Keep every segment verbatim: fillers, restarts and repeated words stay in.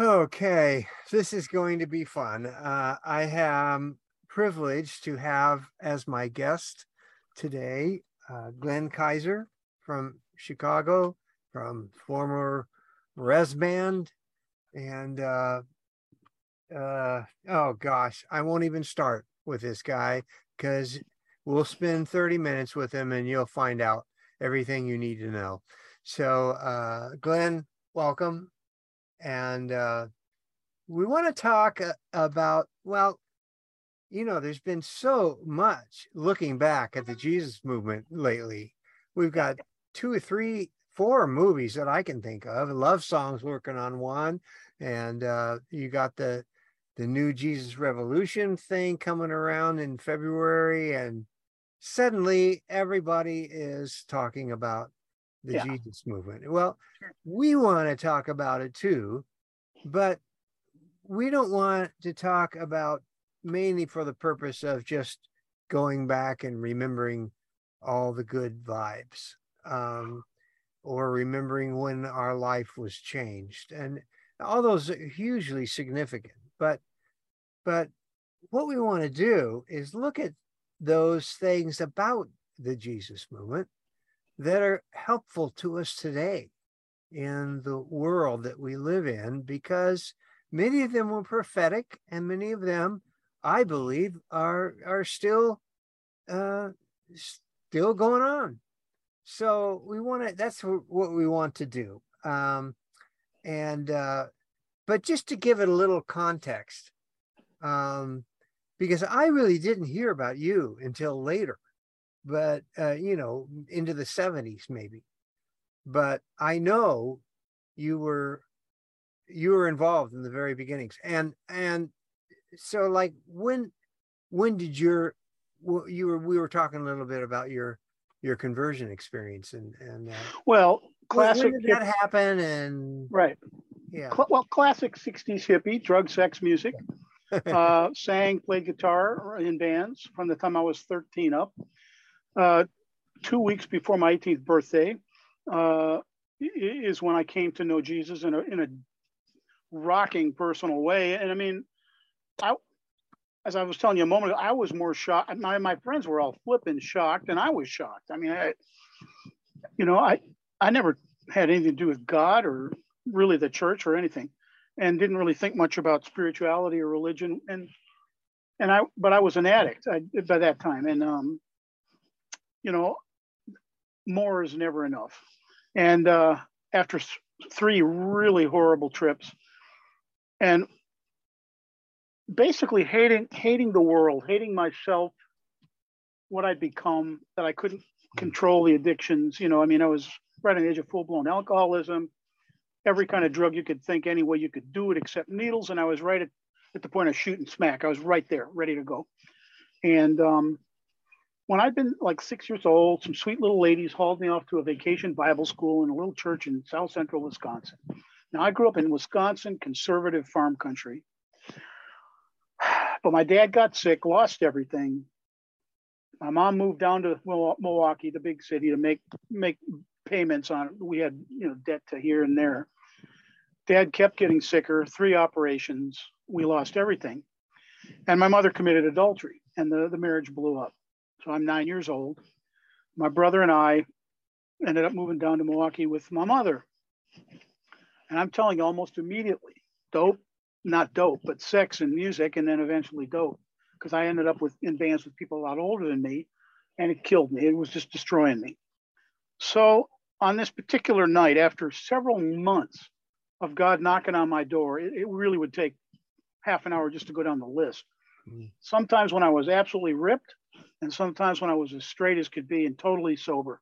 Okay, this is going to be fun. Uh, I am privileged to have as my guest today, uh, Glenn Kaiser from Chicago, from former Rez Band, and uh, uh, oh gosh, I won't even start with this guy because we'll spend thirty minutes with him and you'll find out everything you need to know. So uh, Glenn, welcome. And uh, we want to talk about, well, you know, there's been so much looking back at the Jesus movement lately. We've got two or three, four movies that I can think of. Love Song's working on one. And uh, you got the, the new Jesus Revolution thing coming around in February. And suddenly everybody is talking about the yeah. Jesus movement. Well, sure. We want to talk about it too, but we don't want to talk about mainly for the purpose of just going back and remembering all the good vibes, um, or remembering when our life was changed. And all those are hugely significant, but, but what we want to do is look at those things about the Jesus movement that are helpful to us today in the world that we live in, because many of them were prophetic and many of them, I believe, are are still uh, still going on. So we want to, that's what we want to do. Um, and, uh, but just to give it a little context, um, because I really didn't hear about you until later. But, uh, you know, into the seventies, maybe. But I know you were you were involved in the very beginnings. And and so, like, when when did your you were we were talking a little bit about your your conversion experience and and uh, well, classic when did that happen? And right, yeah, Cl well, classic sixties hippie, drug, sex, music. uh, sang, played guitar in bands from the time I was thirteen up. Uh, two weeks before my eighteenth birthday uh, is when I came to know Jesus in a, in a rocking personal way. And I mean, I, as I was telling you a moment ago, I was more shocked. My, my friends were all flipping shocked and I was shocked. I mean, I, you know, I, I never had anything to do with God or really the church or anything, and didn't really think much about spirituality or religion. And, and I, but I was an addict I, by that time. And, um, you know, more is never enough. And uh, after th three really horrible trips and basically hating, hating the world, hating myself, what I'd become, that I couldn't control the addictions. You know, I mean, I was right on the edge of full-blown alcoholism, every kind of drug you could think, any way you could do it except needles. And I was right at, at the point of shooting smack. I was right there, ready to go. And, um, when I'd been like six years old, some sweet little ladies hauled me off to a vacation Bible school in a little church in South Central Wisconsin. Now I grew up in Wisconsin, conservative farm country, but my dad got sick, lost everything. My mom moved down to Milwaukee, the big city, to make, make payments on it. We had, you know, debt to here and there. Dad kept getting sicker, three operations. We lost everything. And my mother committed adultery and the, the marriage blew up. So I'm nine years old. My brother and I ended up moving down to Milwaukee with my mother. And I'm telling you, almost immediately, dope, not dope, but sex and music, and then eventually dope. Because I ended up with in bands with people a lot older than me, and it killed me. It was just destroying me. So on this particular night, after several months of God knocking on my door, it, it really would take half an hour just to go down the list. Sometimes when I was absolutely ripped, and sometimes when I was as straight as could be and totally sober,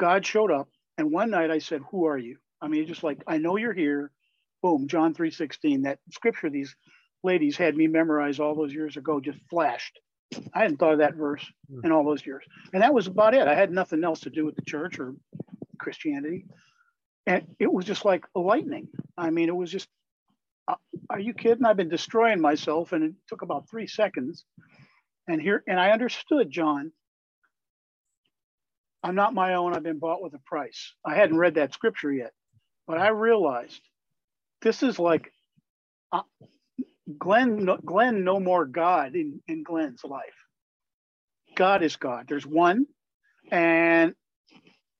God showed up. And one night I said, who are you? I mean, just like, I know you're here. Boom, John three sixteen, that scripture these ladies had me memorize all those years ago, just flashed. I hadn't thought of that verse in all those years. And that was about it. I had nothing else to do with the church or Christianity. And it was just like lightning. I mean, it was just, uh, are you kidding? I've been destroying myself. And it took about three seconds. And here, and I understood, John, I'm not my own. I've been bought with a price. I hadn't read that scripture yet, but I realized this is like uh, Glenn, no, Glenn, no more God in, in Glenn's life. God is God. There's one. And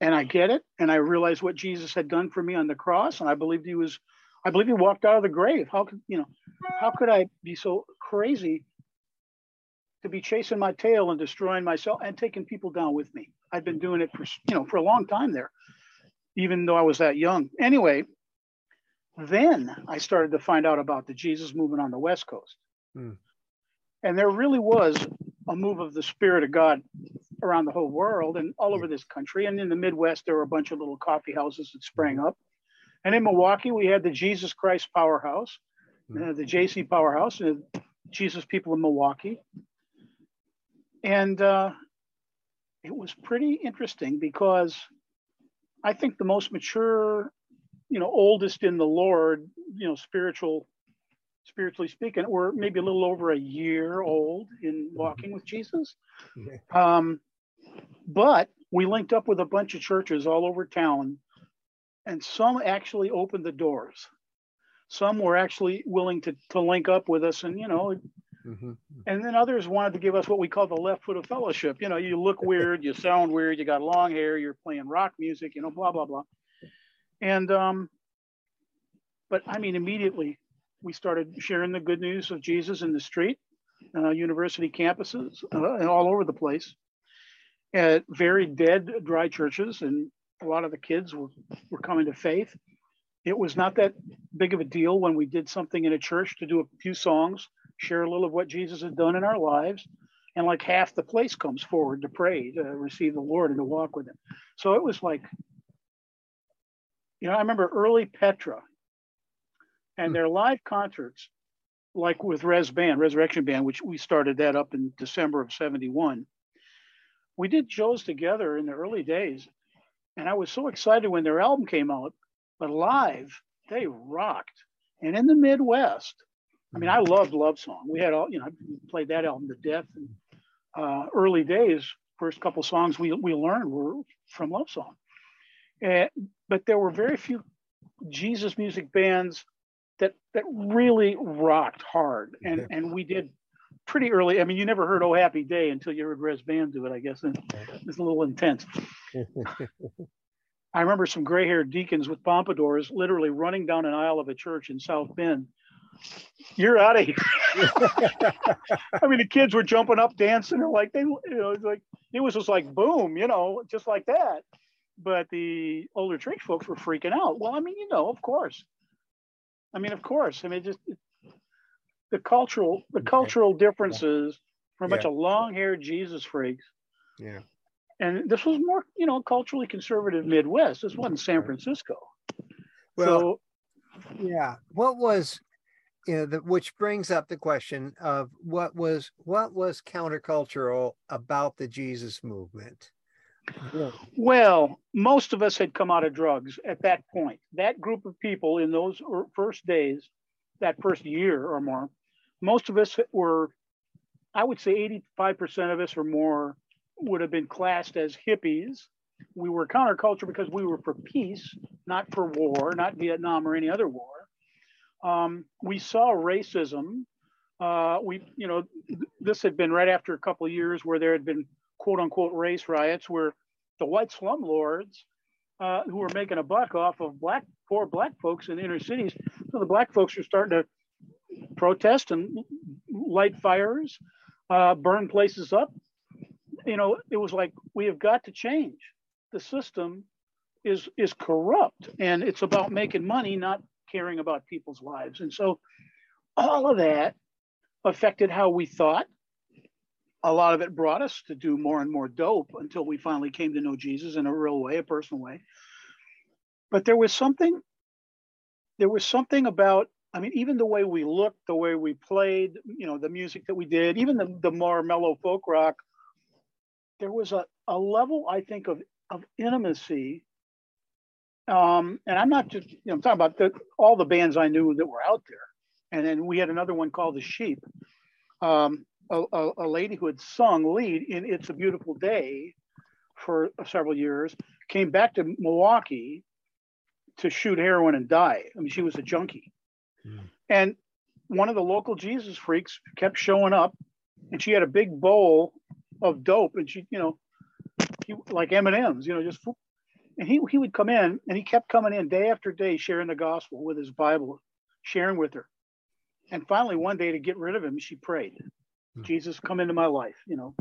and I get it. And I realize what Jesus had done for me on the cross. And I believed he was, I believe he walked out of the grave. How could, you know, how could I be so crazy to be chasing my tail and destroying myself and taking people down with me? I'd been doing it for, you know, for a long time there, even though I was that young. Anyway, then I started to find out about the Jesus movement on the West Coast. Hmm. And there really was a move of the Spirit of God around the whole world and all over this country. And in the Midwest, there were a bunch of little coffee houses that sprang up. And in Milwaukee, we had the Jesus Christ Powerhouse, hmm. uh, the J C Powerhouse, and Jesus People in Milwaukee. And uh, it was pretty interesting because I think the most mature, you know, oldest in the Lord, you know, spiritual, spiritually speaking, were maybe a little over a year old in walking with Jesus. Um, but we linked up with a bunch of churches all over town, and some actually opened the doors. Some were actually willing to, to link up with us, and, you know, Mm-hmm. and then others wanted to give us what we call the left foot of fellowship. You know, you look weird, you sound weird, you got long hair, you're playing rock music, you know, blah, blah, blah. And, um, but I mean, immediately we started sharing the good news of Jesus in the street, uh, university campuses, uh, and all over the place, at very dead, dry churches. And a lot of the kids were, were coming to faith. It was not that big of a deal when we did something in a church to do a few songs, share a little of what Jesus has done in our lives, and like half the place comes forward to pray, to receive the Lord and to walk with him. So it was like, you know, I remember early Petra and hmm. their live concerts, like with Rez Band, Resurrection Band, which we started that up in December of seventy-one. We did shows together in the early days, and I was so excited when their album came out, but live, they rocked. And in the Midwest, I mean, I loved Love Song. We had all, you know, I played that album to death. And, uh, early days, first couple songs we, we learned were from Love Song. And, but there were very few Jesus music bands that that really rocked hard. And yeah. and we did pretty early. I mean, you never heard Oh Happy Day until you heard Rez Band do it, I guess. And it's a little intense. I remember some gray-haired deacons with pompadours literally running down an aisle of a church in South Bend. You're out of here. I mean, the kids were jumping up, dancing. They're like, they, you know, it's like it was just like boom, you know, just like that. But the older church folks were freaking out. Well, I mean, you know, of course. I mean, of course. I mean, just it, the cultural, the cultural differences for a bunch yeah. of long-haired Jesus freaks. Yeah. And this was more, you know, culturally conservative Midwest. This wasn't San Francisco. Well, so, yeah. What was You know, the, which brings up the question of what was what was countercultural about the Jesus movement? Yeah. Well, most of us had come out of drugs at that point. That group of people in those first days, that first year or more, most of us were, I would say eighty-five percent of us or more would have been classed as hippies. We were counterculture because we were for peace, not for war, not Vietnam or any other war. Um, we saw racism. Uh, we, you know, this had been right after a couple of years where there had been quote unquote race riots where the white slumlords uh, who were making a buck off of black, poor black folks in inner cities. So the black folks were starting to protest and light fires, uh, burn places up. You know, it was like, we have got to change. The system is, is corrupt and it's about making money, not caring about people's lives. And so all of that affected how we thought. A lot of it brought us to do more and more dope until we finally came to know Jesus in a real way, a personal way. But there was something, there was something about, I mean, even the way we looked, the way we played, you know, the music that we did, even the, the more mellow folk rock, there was a, a level, I think, of, of intimacy. Um, and I'm not just, you know, I'm talking about the, all the bands I knew that were out there. And then we had another one called The Sheep, um, a, a, a lady who had sung lead in It's a Beautiful Day for several years, came back to Milwaukee to shoot heroin and die. I mean, she was a junkie. Mm. And one of the local Jesus freaks kept showing up, and she had a big bowl of dope, and she, you know, he, like M and M's, you know, just, and he, he would come in, and he kept coming in day after day, sharing the gospel with his Bible, sharing with her. And finally, one day, to get rid of him, she prayed, mm. Jesus, come into my life, you know,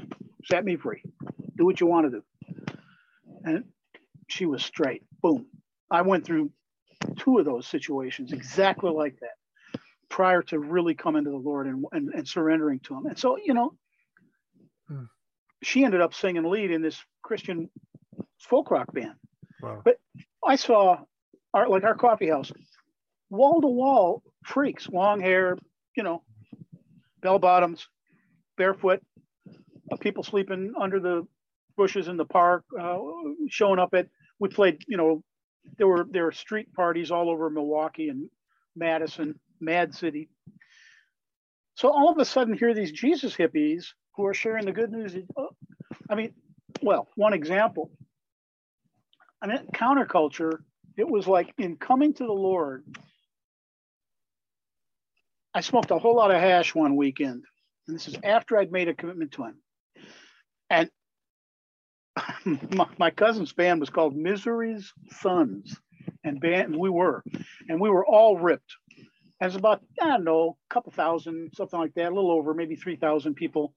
set me free, do what you want to do. And she was straight, boom. I went through two of those situations exactly like that prior to really coming to the Lord and, and, and surrendering to him. And so, you know, mm. she ended up singing lead in this Christian folk rock band. Wow. But I saw our, like our coffee house, wall to wall freaks, long hair, you know, bell bottoms, barefoot, uh, people sleeping under the bushes in the park, uh, showing up at, we played, you know, there were, there were street parties all over Milwaukee and Madison, Mad City. So all of a sudden here are these Jesus hippies who are sharing the good news. I mean, well, one example, I mean, counterculture, it was like in coming to the Lord, I smoked a whole lot of hash one weekend. And this is after I'd made a commitment to him. And my, my cousin's band was called Misery's Sons, and band we were, and we were all ripped. And it's about, I don't know, a couple thousand, something like that, a little over, maybe three thousand people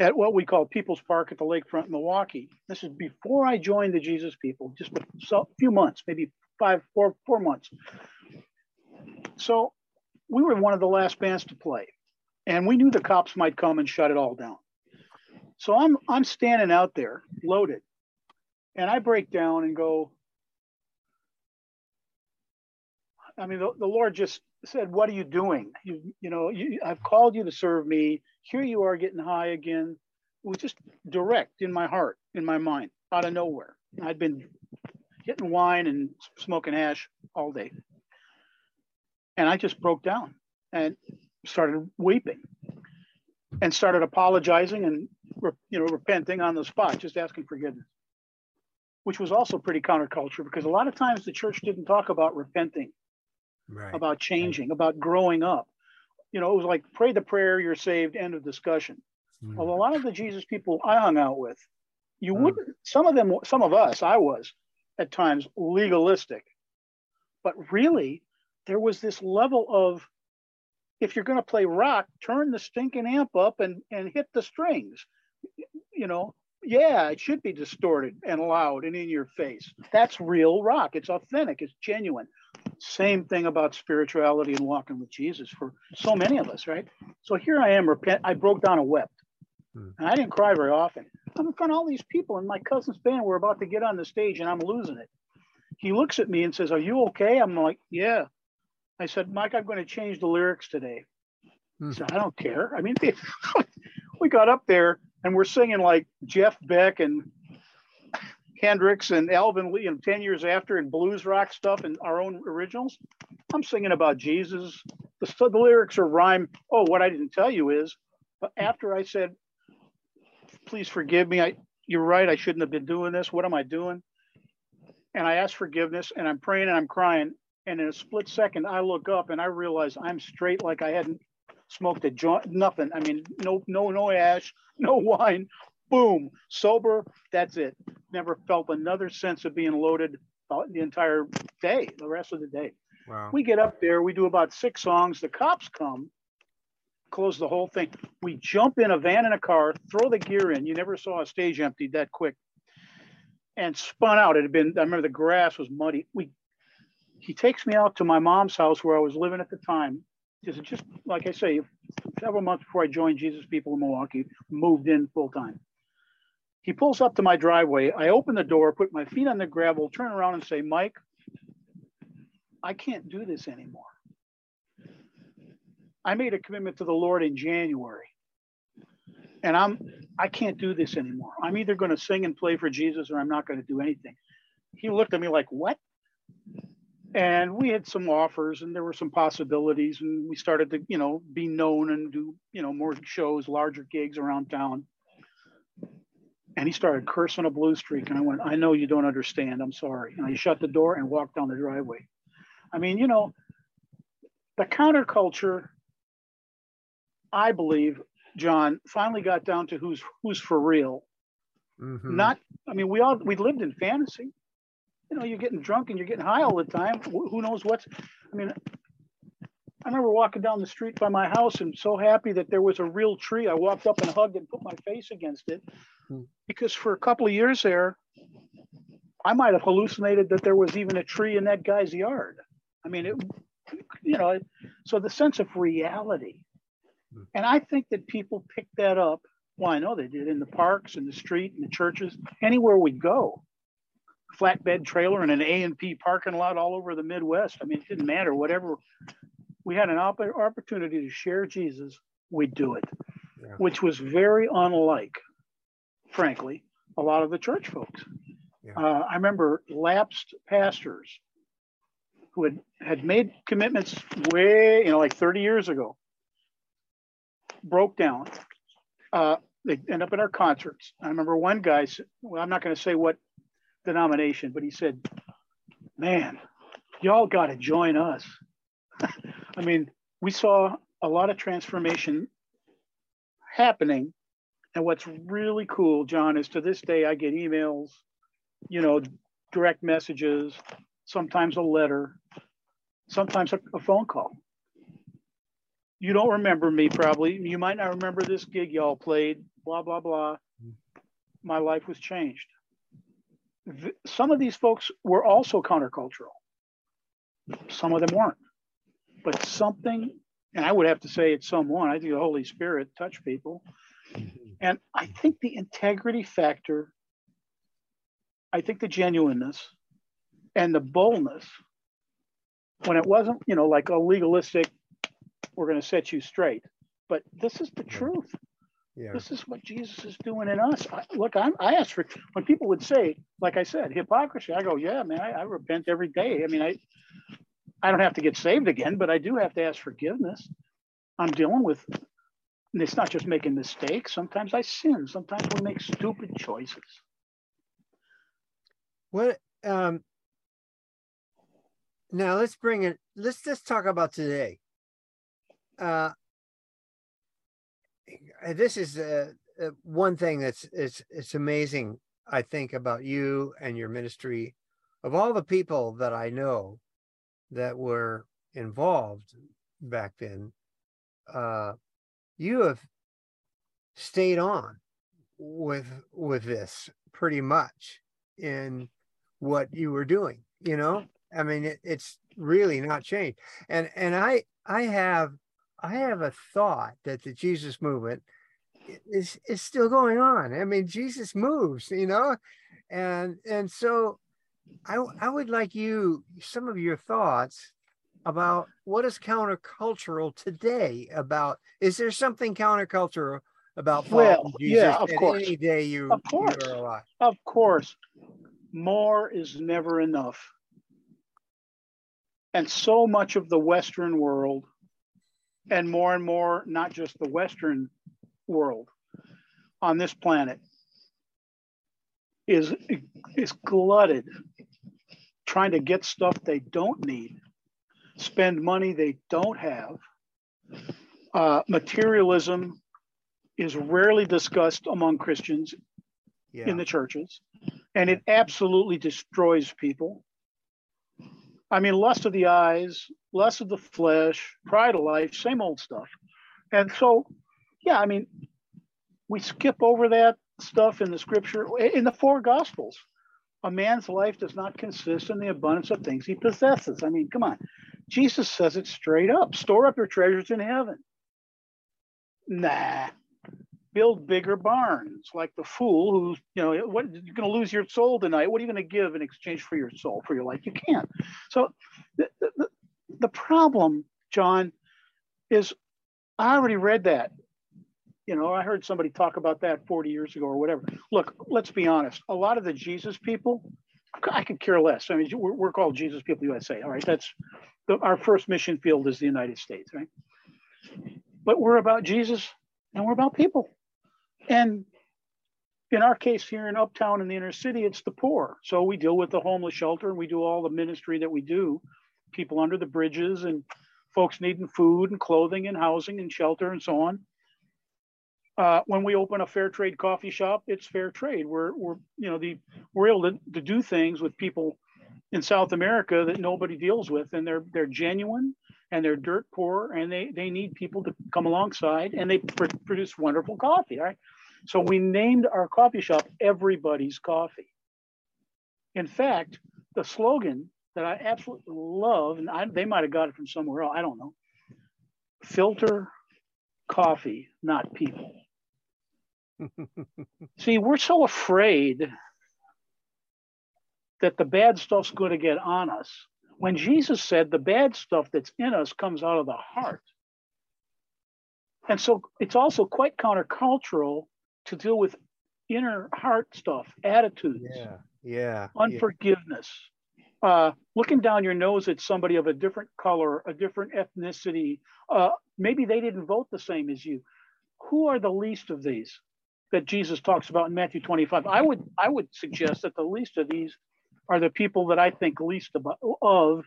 at what we call People's Park at the lakefront in Milwaukee. This is before I joined the Jesus People, just a few months, maybe five, four, four months. So we were one of the last bands to play, and we knew the cops might come and shut it all down. So I'm I'm standing out there loaded, and I break down and go, I mean, the, the Lord just said, what are you doing? You, you know, you, I've called you to serve me. Here you are getting high again. It was just direct in my heart, in my mind, out of nowhere. I'd been getting wine and smoking hash all day. And I just broke down and started weeping and started apologizing and, you know, repenting on the spot, just asking forgiveness, which was also pretty counterculture, because a lot of times the church didn't talk about repenting, right, about changing, right, about growing up. You know, it was like, pray the prayer, you're saved, end of discussion. Mm. Well, a lot of the Jesus people I hung out with, you mm. wouldn't, some of them, some of us, I was at times legalistic, but really there was this level of, if you're going to play rock, turn the stinking amp up and, and hit the strings. You know, yeah, it should be distorted and loud and in your face. That's real rock. It's authentic. It's genuine. Same thing about spirituality and walking with Jesus for so many of us, right? So here I am, repent. I broke down and wept. Hmm. And I didn't cry very often. I'm in front of all these people, and my cousin's band were about to get on the stage, and I'm losing it. He looks at me and says, are you okay? I'm like, yeah. I said, Mike, I'm going to change the lyrics today. He said, I don't care. I mean, they, we got up there and we're singing like Jeff Beck and Hendrix and Alvin Lee and ten years after and blues rock stuff and our own originals. I'm singing about Jesus. The, the lyrics are rhyme. Oh, what I didn't tell you is, but after I said, please forgive me. I, you're right. I shouldn't have been doing this. What am I doing? And I asked forgiveness, and I'm praying and I'm crying. And in a split second, I look up and I realize I'm straight, like I hadn't smoked a joint, nothing. I mean, no, no, no ash, no wine, boom, sober. That's it. Never felt another sense of being loaded the entire day, the rest of the day. Wow. We get up there, we do about six songs. The cops come, close the whole thing. We jump in a van and a car, throw the gear in. You never saw a stage emptied that quick, and spun out. It had been, I remember the grass was muddy. We He takes me out to my mom's house where I was living at the time. Just, just like I say, several months before I joined Jesus People in Milwaukee, moved in full time. He pulls up to my driveway. I open the door, put my feet on the gravel, turn around and say, Mike, I can't do this anymore. I made a commitment to the Lord in January, and I'm, I can't do this anymore. I'm either going to sing and play for Jesus or I'm not going to do anything. He looked at me like, what? And we had some offers, and there were some possibilities, and we started to, you know, be known and do, you know, more shows, larger gigs around town. And he started cursing a blue streak, and I went, I know you don't understand. I'm sorry. And I shut the door and walked down the driveway. I mean, you know, The counterculture, I believe, John, finally got down to who's who's for real. Mm-hmm. Not, I mean, we all we lived in fantasy. You know, you're getting drunk and you're getting high all the time. Who knows what's? I mean, I remember walking down the street by my house and so happy that there was a real tree. I walked up and hugged and put my face against it, because for a couple of years there, I might have hallucinated that there was even a tree in that guy's yard. I mean, it, you know, so the sense of reality. And I think that people picked that up. Well, I know they did, in the parks, in the street, in the churches, anywhere we go. Flatbed trailer in an A and P parking lot all over the Midwest. I mean, it didn't matter. Whatever, we had an op- opportunity to share Jesus, we do it, yeah. Which was very unlike, frankly, a lot of the church folks. Yeah. Uh, I remember lapsed pastors who had, had made commitments way, you know, like thirty years ago, broke down. Uh, they end up in our concerts. I remember one guy, well, I'm not going to say what denomination, but he said, "Man, y'all got to join us." I mean, we saw a lot of transformation happening. And what's really cool, John, is to this day I get emails, you know, direct messages, sometimes a letter, sometimes a, a phone call. You don't remember me, probably. You might not remember this gig y'all played, blah, blah, blah. My life was changed. Some of these folks were also countercultural. Some of them weren't. But something, and I would have to say it's someone, I think the Holy Spirit touched people. And I think the integrity factor, I think the genuineness and the boldness, when it wasn't, you know, like a legalistic, we're going to set you straight. But this is the truth. Yeah. This is what Jesus is doing in us. I, look, I'm, I asked for, when people would say, like I said, hypocrisy, I go, yeah, man, I, I repent every day. I mean, I I don't have to get saved again, but I do have to ask forgiveness. I'm dealing with, and it's not just making mistakes. Sometimes I sin. Sometimes we make stupid choices. What, um, now let's bring it, let's just talk about today. Uh, this is uh, one thing that's it's it's amazing, I think, about you and your ministry. Of all the people that I know that were involved back then, uh, you have stayed on with with this pretty much in what you were doing. You know, I mean, it, it's really not changed. And and I I have. I have a thought that the Jesus movement is, is still going on. I mean, Jesus moves, you know, and and so I I would like you, some of your thoughts about what is countercultural today about, is there something countercultural about well, Jesus yeah, of course. Any day you, of course. you are alive? Of course, more is never enough. And so much of the Western world, and more and more, not just the Western world on this planet, is is glutted trying to get stuff they don't need, spend money they don't have. Uh, materialism is rarely discussed among Christians yeah. in the churches, and it absolutely destroys people. I mean, lust of the eyes, lust of the flesh, pride of life, same old stuff. And so, yeah, I mean, we skip over that stuff in the scripture. In the four gospels, a man's life does not consist in the abundance of things he possesses. I mean, come on. Jesus says it straight up. Store up your treasures in heaven. Nah. Build bigger barns, like the fool who's, you know, what, you're going to lose your soul tonight. What are you going to give in exchange for your soul, for your life? You can't. So the, the, the problem, John, is I already read that. You know, I heard somebody talk about that forty years ago or whatever. Look, let's be honest. A lot of the Jesus people, I could care less. I mean, we're, we're called Jesus People U S A. All right. That's the, our first mission field is the United States, right? But we're about Jesus and we're about people. And in our case here in Uptown in the inner city, it's the poor. So we deal with the homeless shelter and we do all the ministry that we do, people under the bridges and folks needing food and clothing and housing and shelter and so on. Uh, when we open a fair trade coffee shop, it's fair trade. We're, we're you know, the, we're able to, to do things with people in South America that nobody deals with, and they're they're genuine and they're dirt poor, and they they need people to come alongside, and they pr produce wonderful coffee. All right, so we named our coffee shop Everybody's Coffee. In fact, the slogan that I absolutely love, and I, they might have got it from somewhere else, I don't know. Filter coffee, not people. See, we're so afraid that the bad stuff's going to get on us, when Jesus said the bad stuff that's in us comes out of the heart. And so it's also quite countercultural to deal with inner heart stuff, attitudes, yeah, yeah, unforgiveness, yeah. Uh, looking down your nose at somebody of a different color, a different ethnicity. Uh, maybe they didn't vote the same as you. Who are the least of these that Jesus talks about in Matthew twenty-five? I would, I would suggest that the least of these are the people that I think least about, of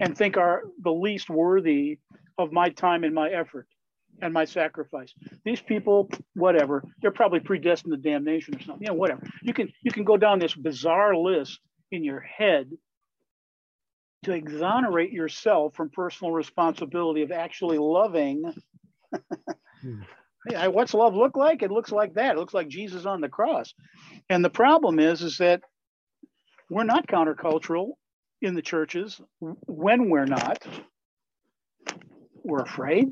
and think are the least worthy of my time and my effort and my sacrifice. These people, whatever, they're probably predestined to damnation or something, you know, whatever. You can, you can go down this bizarre list in your head to exonerate yourself from personal responsibility of actually loving. hmm. Yeah, what's love look like? It looks like that. It looks like Jesus on the cross. And the problem is, is that we're not countercultural in the churches. When we're not, we're afraid.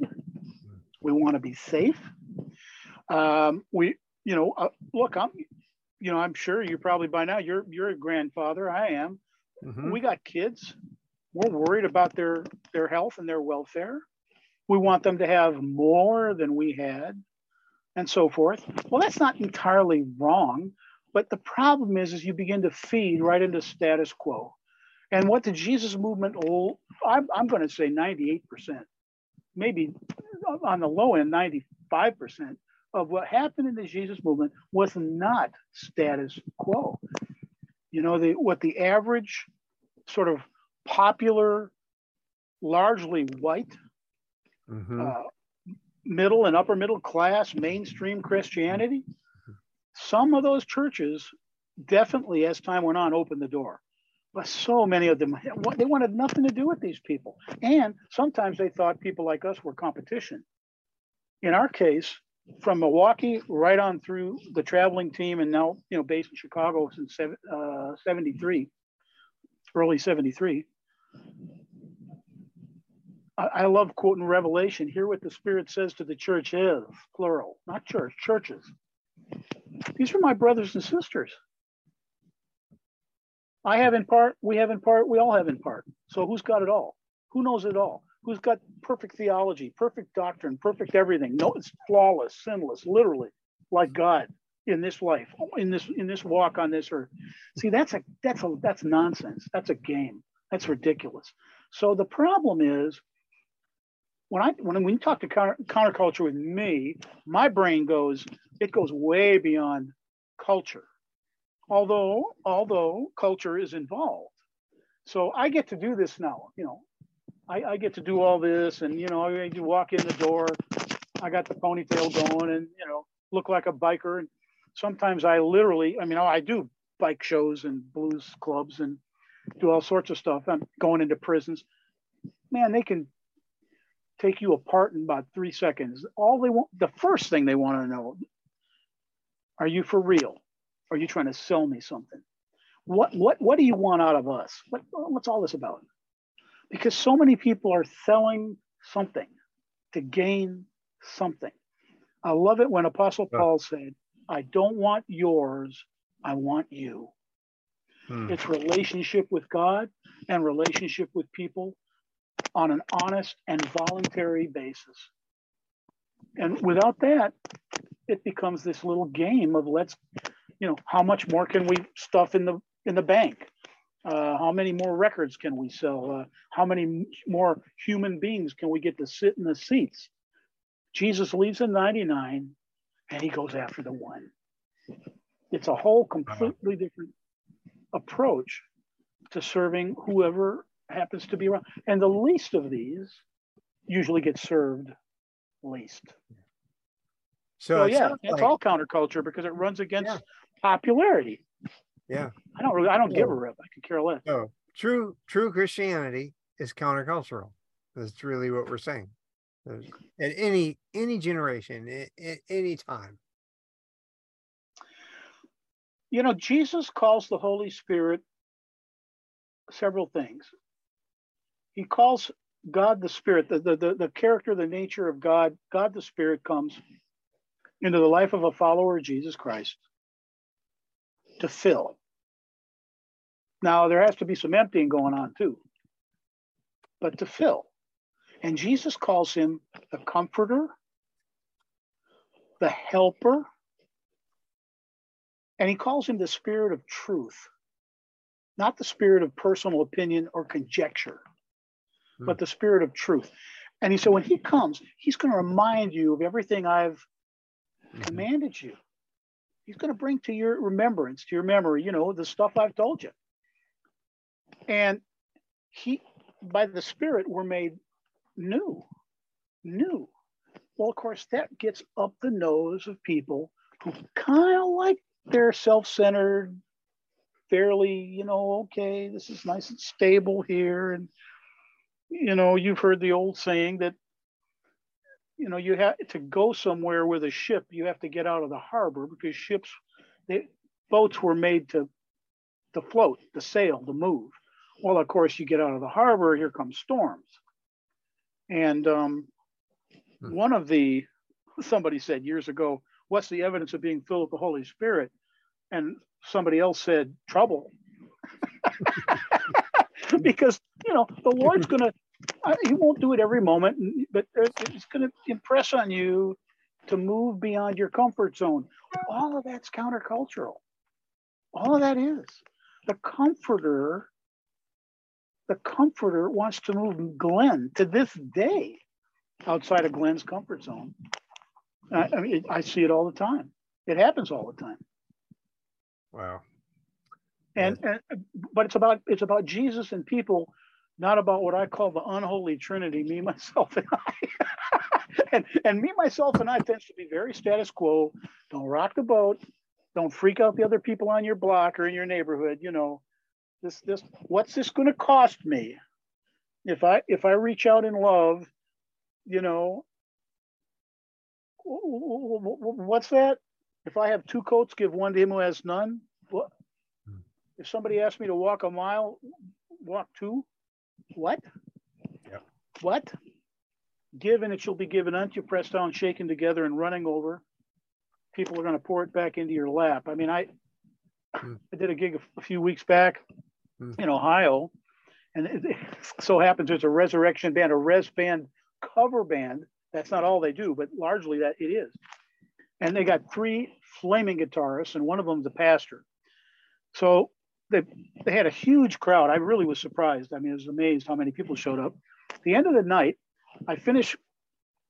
We want to be safe. Um, we, you know, uh, look, I'm, you know, I'm sure you probably by now you're you're a grandfather. I am. Mm-hmm. We got kids. We're worried about their their health and their welfare. We want them to have more than we had, and so forth. Well, that's not entirely wrong. But the problem is, is you begin to feed right into status quo. And what the Jesus movement, oh, I'm, I'm going to say ninety-eight percent, maybe on the low end, ninety-five percent of what happened in the Jesus movement was not status quo. You know, the, what the average sort of popular, largely white, mm-hmm. uh, middle and upper middle class, mainstream Christianity, some of those churches definitely, as time went on, opened the door. But so many of them, they wanted nothing to do with these people. And sometimes they thought people like us were competition. In our case, from Milwaukee right on through the traveling team, and now, you know, based in Chicago since uh, seventy-three, early seventy-three. I, I love quoting Revelation. Hear what the Spirit says to the churches, plural, not church, churches. These are my brothers and sisters. I have in part, we have in part, we all have in part. So who's got it all? Who knows it all? Who's got perfect theology, perfect doctrine, perfect everything? No, it's flawless, sinless, literally, like God in this life, in this in this walk on this earth. See, that's a that's a that's nonsense. That's a game. That's ridiculous. So the problem is, when I when when you talk to counter, counterculture with me, my brain goes. It goes way beyond culture, although although culture is involved. So I get to do this now. You know, I, I get to do all this, and you know, I you walk in the door. I got the ponytail going, and you know, look like a biker. And sometimes I literally, I mean, I do bike shows and blues clubs and do all sorts of stuff. I'm going into prisons. Man, they can take you apart in about three seconds. All they want, the first thing they want to know. Are you for real? Are you trying to sell me something? What what what do you want out of us? What, what's all this about? Because so many people are selling something to gain something. I love it when Apostle Paul said, I don't want yours, I want you. Hmm. It's relationship with God and relationship with people on an honest and voluntary basis. And without that, it becomes this little game of let's, you know, how much more can we stuff in the in the bank? Uh, how many more records can we sell? Uh, how many more human beings can we get to sit in the seats? Jesus leaves the ninety-nine and he goes after the one. It's a whole completely different approach to serving whoever happens to be around. And the least of these usually get served least. So, so yeah, it's like, all counterculture because it runs against yeah. popularity. Yeah, I don't really, I don't yeah. give a rip. I could care less. No, true, true Christianity is countercultural. That's really what we're saying. There's, at any any generation, at, at any time. You know, Jesus calls the Holy Spirit several things. He calls God the Spirit, the, the, the, the character, the nature of God. God the Spirit comes into the life of a follower of Jesus Christ to fill. Now, there has to be some emptying going on too, but to fill. And Jesus calls him the comforter, the helper, and he calls him the Spirit of truth, not the spirit of personal opinion or conjecture, hmm. but the Spirit of truth. And he said, when he comes, he's going to remind you of everything I've commanded you. He's going to bring to your remembrance, to your memory, you know, the stuff I've told you. And he, by the Spirit, we're made new, new. Well, of course, that gets up the nose of people who kind of like their self-centered, fairly, you know, okay, this is nice and stable here. And, you know, you've heard the old saying that, you know, you have to go somewhere with a ship, you have to get out of the harbor, because ships, they, boats were made to, to float, to sail, to move. Well, of course, you get out of the harbor, here come storms. And um, hmm. one of the, somebody said years ago, what's the evidence of being filled with the Holy Spirit? And somebody else said, trouble. Because, you know, the Lord's going to, he won't do it every moment, but it's going to impress on you to move beyond your comfort zone. All of that's countercultural. All of that is. The comforter, the comforter wants to move Glenn to this day outside of Glenn's comfort zone. I, I mean, I see it all the time. It happens all the time. Wow. And, yeah. and but it's about it's about Jesus and people, not about what I call the unholy Trinity, me, myself, and I. and, and me, myself, and I tends to be very status quo. Don't rock the boat. Don't freak out the other people on your block or in your neighborhood. You know, this this what's this going to cost me if I if I reach out in love? You know, what's that? If I have two coats, give one to him who has none. What? If somebody asks me to walk a mile, walk two. What? Yeah. What? Give and it shall be given unto you, pressed down, shaken together, and running over. People are going to pour it back into your lap. I mean, I, mm. I did a gig a few weeks back mm. in Ohio, and it, it so happens there's a resurrection band, a Rez Band cover band. That's not all they do, but largely that it is. And they got three flaming guitarists, and one of them's a pastor. So They, they had a huge crowd. I really was surprised. I mean, I was amazed how many people showed up. At the end of the night, I finished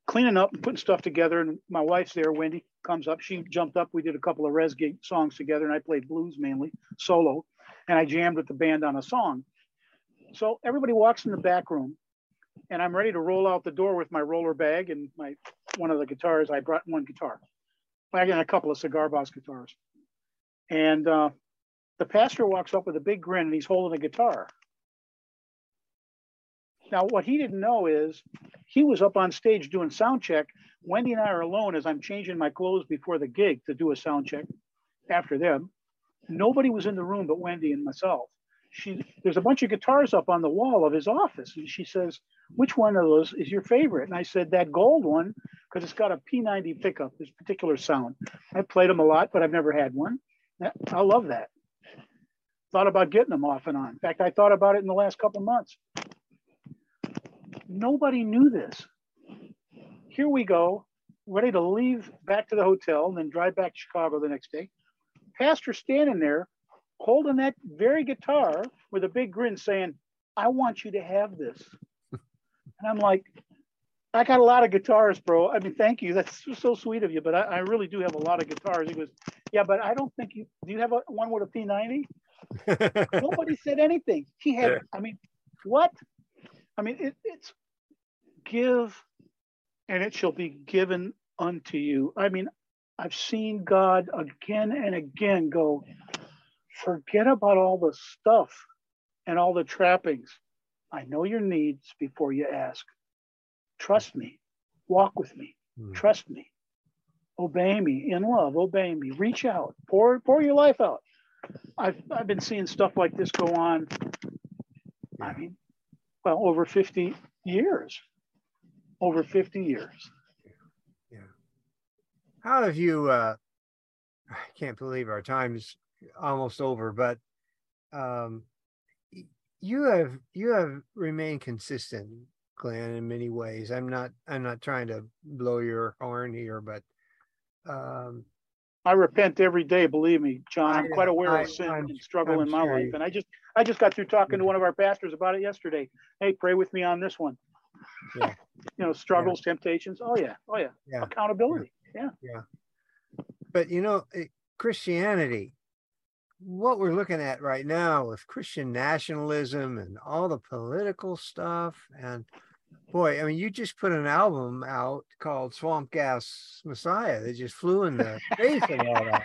cleaning up and putting stuff together, and my wife's there, Wendy, comes up. She jumped up. We did a couple of Rez gig songs together, and I played blues mainly, solo, and I jammed with the band on a song. So everybody walks in the back room, and I'm ready to roll out the door with my roller bag and my one of the guitars. I brought one guitar. I got a couple of cigar box guitars. And uh, the pastor walks up with a big grin and he's holding a guitar. Now, what he didn't know is he was up on stage doing sound check. Wendy and I are alone as I'm changing my clothes before the gig to do a sound check after them. Nobody was in the room but Wendy and myself. She, there's a bunch of guitars up on the wall of his office. And she says, which one of those is your favorite? And I said, that gold one, because it's got a P ninety pickup, this particular sound. I played them a lot, but I've never had one. I love that. Thought about getting them off and on. In fact, I thought about it in the last couple months. Nobody knew this. Here we go, ready to leave back to the hotel and then drive back to Chicago the next day. Pastor standing there holding that very guitar with a big grin saying, I want you to have this. And I'm like, I got a lot of guitars, bro. I mean, thank you. That's so sweet of you, but I, I really do have a lot of guitars. He goes, yeah, but I don't think you, do you have a, one with a P ninety? Nobody said anything. He had, yeah. I mean, what? I mean, it, it's give and it shall be given unto you. I mean, I've seen God again and again go, forget about all the stuff and all the trappings. I know your needs before you ask. Trust me, walk with me, mm. trust me, obey me in love, obey me, reach out, pour, pour your life out. I've, I've been seeing stuff like this go on, I mean, well, over fifty years, over fifty years. Yeah. How have you, uh, I can't believe our time's almost over, but um, you have, you have remained consistent, Glenn, in many ways. I'm not, I'm not trying to blow your horn here, but um, I repent every day, believe me, John. I'm quite aware I, of sin I, and struggle I'm in my sure life. And I just, I just got through talking to one of our pastors about it yesterday. Hey, pray with me on this one. Yeah. You know, struggles, yeah. temptations. Oh yeah. Oh yeah. yeah. Accountability. Yeah. yeah. Yeah. But you know, Christianity, what we're looking at right now with Christian nationalism and all the political stuff, and boy, I mean, you just put an album out called Swamp Gas Messiah that just flew in the face of all that.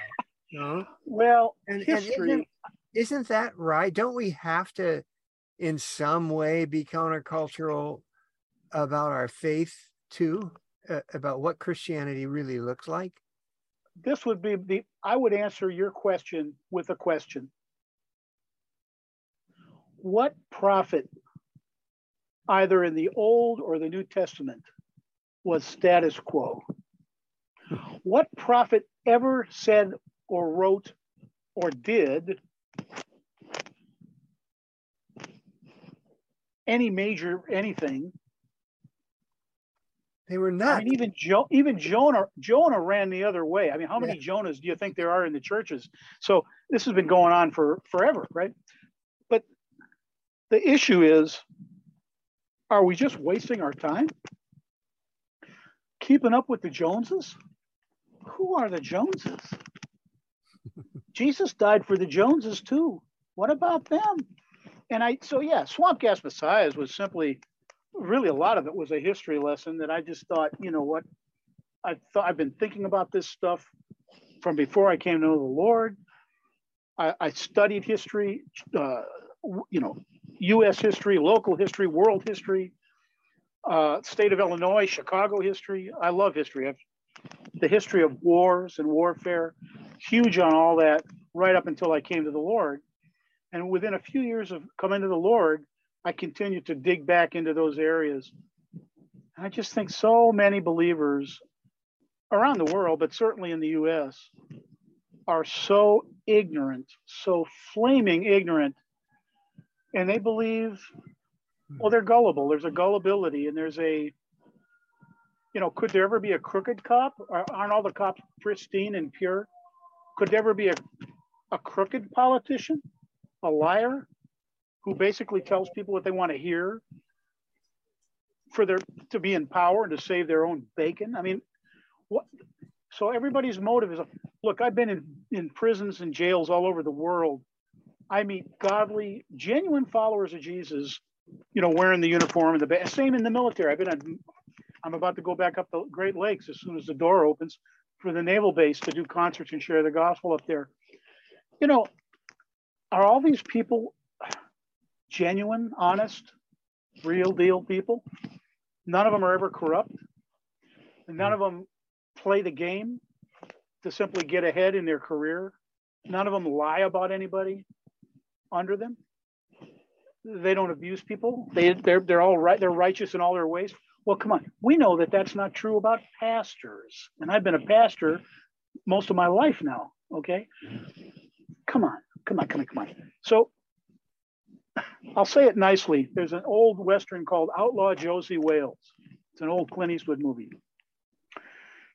You know? Well, and, history. And isn't, isn't that right? Don't we have to, in some way, be countercultural about our faith too, uh, about what Christianity really looks like? This would be the, I would answer your question with a question. What prophet, either in the Old or the New Testament, was status quo? What prophet ever said or wrote or did any major anything? They were not. I mean, even Jo- even Jonah, Jonah ran the other way. I mean, how many yeah. Jonahs do you think there are in the churches? So this has been going on for forever, right? But the issue is, are we just wasting our time? Keeping up with the Joneses? Who are the Joneses? Jesus died for the Joneses too. What about them? And I, so yeah, Swamp Gas Messiahs was simply, really a lot of it was a history lesson that I just thought, you know what, I thought, I've been thinking about this stuff from before I came to know the Lord. I, I studied history, uh, you know, U S history, local history, world history, uh, state of Illinois, Chicago history. I love history. I've, the history of wars and warfare, huge on all that right up until I came to the Lord. And within a few years of coming to the Lord, I continued to dig back into those areas. And I just think so many believers around the world, but certainly in the U S, are so ignorant, so flaming ignorant. And they believe, well, they're gullible. There's a gullibility, and there's a, you know, could there ever be a crooked cop? Aren't all the cops pristine and pure? Could there ever be a, a crooked politician, a liar, who basically tells people what they want to hear for their to be in power and to save their own bacon? I mean, what? So everybody's motive is, look, I've been in, in prisons and jails all over the world. I meet godly, genuine followers of Jesus, you know, wearing the uniform and the same in the military. I've been, on, I'm about to go back up the Great Lakes as soon as the door opens for the naval base to do concerts and share the gospel up there. You know, are all these people genuine, honest, real deal people? None of them are ever corrupt. None of them play the game to simply get ahead in their career. None of them lie about anybody under them. They don't abuse people. They, they're, they're all right. They're righteous in all their ways. Well, come on. We know that that's not true about pastors. And I've been a pastor most of my life now. Okay. Come on. Come on. Come on. Come on. So I'll say it nicely. There's an old Western called Outlaw Josie Wales. It's an old Clint Eastwood movie.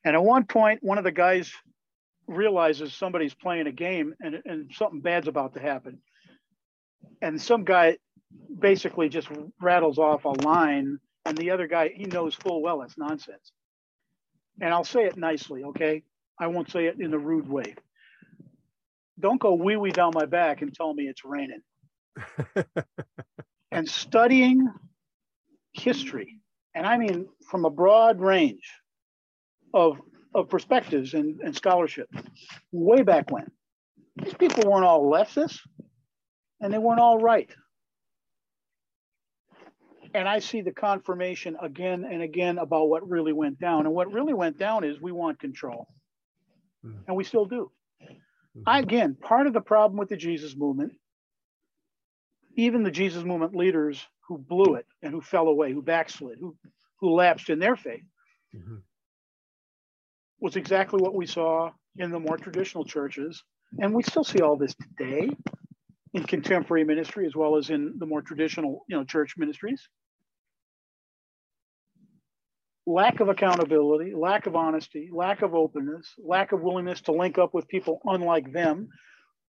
And at one point, one of the guys realizes somebody's playing a game and, and something bad's about to happen. And some guy basically just rattles off a line, and the other guy, he knows full well it's nonsense. And I'll say it nicely, okay? I won't say it in a rude way. Don't go wee-wee down my back and tell me it's raining. And studying history and I mean from a broad range of, of perspectives and, and scholarship, way back when. These people weren't all leftists, and they weren't all right. And I see the confirmation again and again about what really went down. And what really went down is we want control. Mm-hmm. And we still do. Mm-hmm. I, again, part of the problem with the Jesus movement, even the Jesus movement leaders who blew it and who fell away, who backslid, who, who lapsed in their faith, mm-hmm. was exactly what we saw in the more traditional churches. And we still see all this today in contemporary ministry, as well as in the more traditional, you know, church ministries. Lack of accountability, lack of honesty, lack of openness, lack of willingness to link up with people unlike them,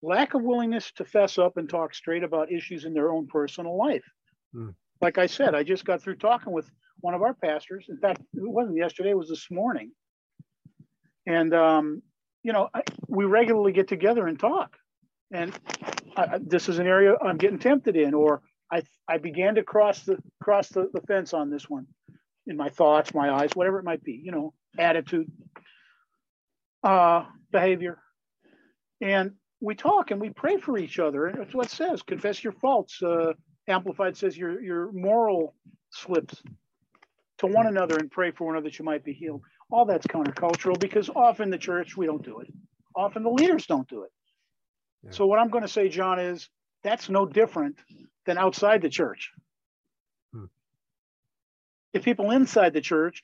lack of willingness to fess up and talk straight about issues in their own personal life. Mm. Like I said, I just got through talking with one of our pastors. In fact, it wasn't yesterday, it was this morning. And, um, you know, I, we regularly get together and talk. And I, this is an area I'm getting tempted in, or I I began to cross the cross the, the fence on this one, in my thoughts, my eyes, whatever it might be, you know, attitude, uh, behavior, and we talk and we pray for each other. It's what it says: confess your faults. Uh, Amplified says your your moral slips to one another and pray for one another that you might be healed. All that's countercultural because often the church we don't do it, often the leaders don't do it. Yeah. So what I'm going to say, John, is that's no different than outside the church. Hmm. If people inside the church,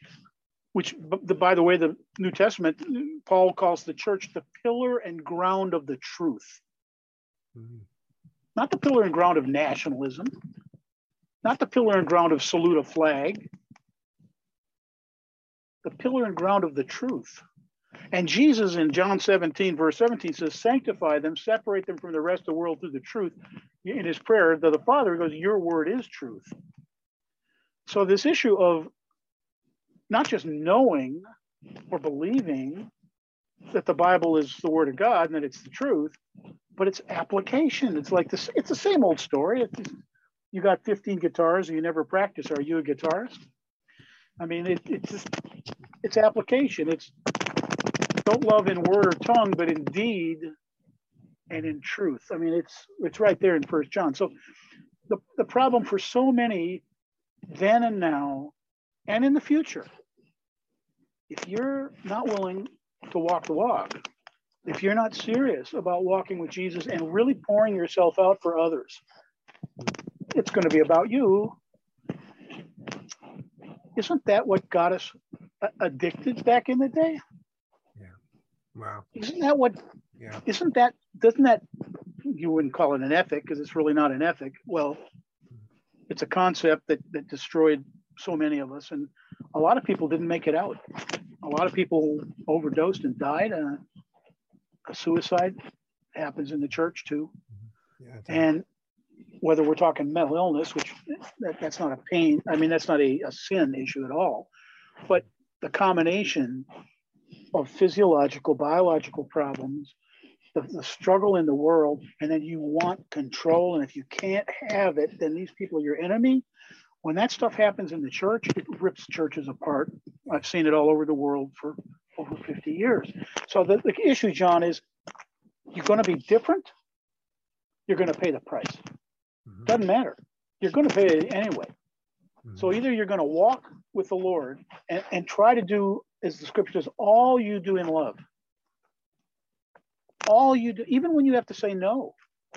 which, by the way, the New Testament, Paul calls the church the pillar and ground of the truth. Hmm. Not the pillar and ground of nationalism. Not the pillar and ground of salute a flag. The pillar and ground of the truth. And Jesus in John seventeen, verse seventeen says, sanctify them, separate them from the rest of the world through the truth. In his prayer to the Father, he goes, your word is truth. So this issue of not just knowing or believing that the Bible is the word of God and that it's the truth, but it's application. It's like this, it's the same old story. It's, you got fifteen guitars and you never practice. Are you a guitarist? I mean, it, it's just, it's application. It's don't love in word or tongue, but in deed and in truth. I mean, it's it's right there in First John. So the, the problem for so many then and now and in the future, if you're not willing to walk the walk, if you're not serious about walking with Jesus and really pouring yourself out for others, it's going to be about you. Isn't that what got us addicted back in the day? Wow. Isn't that what, yeah. isn't that, doesn't that, you wouldn't call it an ethic because it's really not an ethic. Well, it's a concept that, that destroyed so many of us. And a lot of people didn't make it out. A lot of people overdosed and died. Uh, a suicide happens in the church too. Yeah, and whether we're talking mental illness, which that, that's not a pain, I mean, that's not a, a sin issue at all, but the combination of physiological, biological problems, the, the struggle in the world, and then you want control. And if you can't have it, then these people are your enemy. When that stuff happens in the church, it rips churches apart. I've seen it all over the world for over fifty years. So the, the issue, John, is you're going to be different. You're going to pay the price. Mm-hmm. Doesn't matter. You're going to pay it anyway. Mm-hmm. So either you're going to walk with the Lord and, and try to do is the scripture says, all you do in love, all you do, even when you have to say no.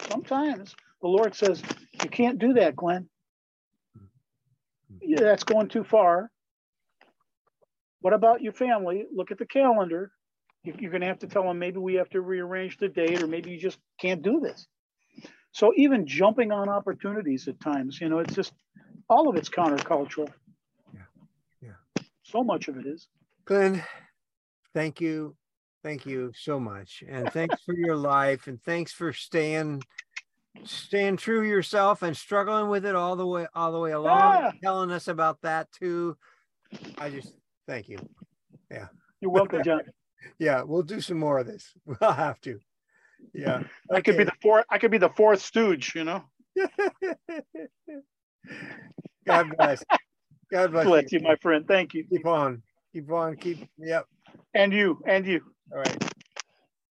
Sometimes the Lord says, you can't do that, Glenn. Yeah, that's going too far. What about your family? Look at the calendar. You're going to have to tell them, maybe we have to rearrange the date, or maybe you just can't do this. So even jumping on opportunities at times, you know, it's just, all of it's countercultural. Yeah, yeah. So much of it is. Glenn, thank you. Thank you so much. And thanks for your life. And thanks for staying staying true to yourself and struggling with it all the way, all the way along. Yeah. Telling us about that too. I just thank you. Yeah. You're welcome, John. Yeah, we'll do some more of this. We'll have to. Yeah. Okay. I could be the fourth, I could be the fourth stooge, you know. God bless. God bless, bless you. you, my friend. Thank you. Keep on. Keep on. Keep. Yep. And you. And you. All right.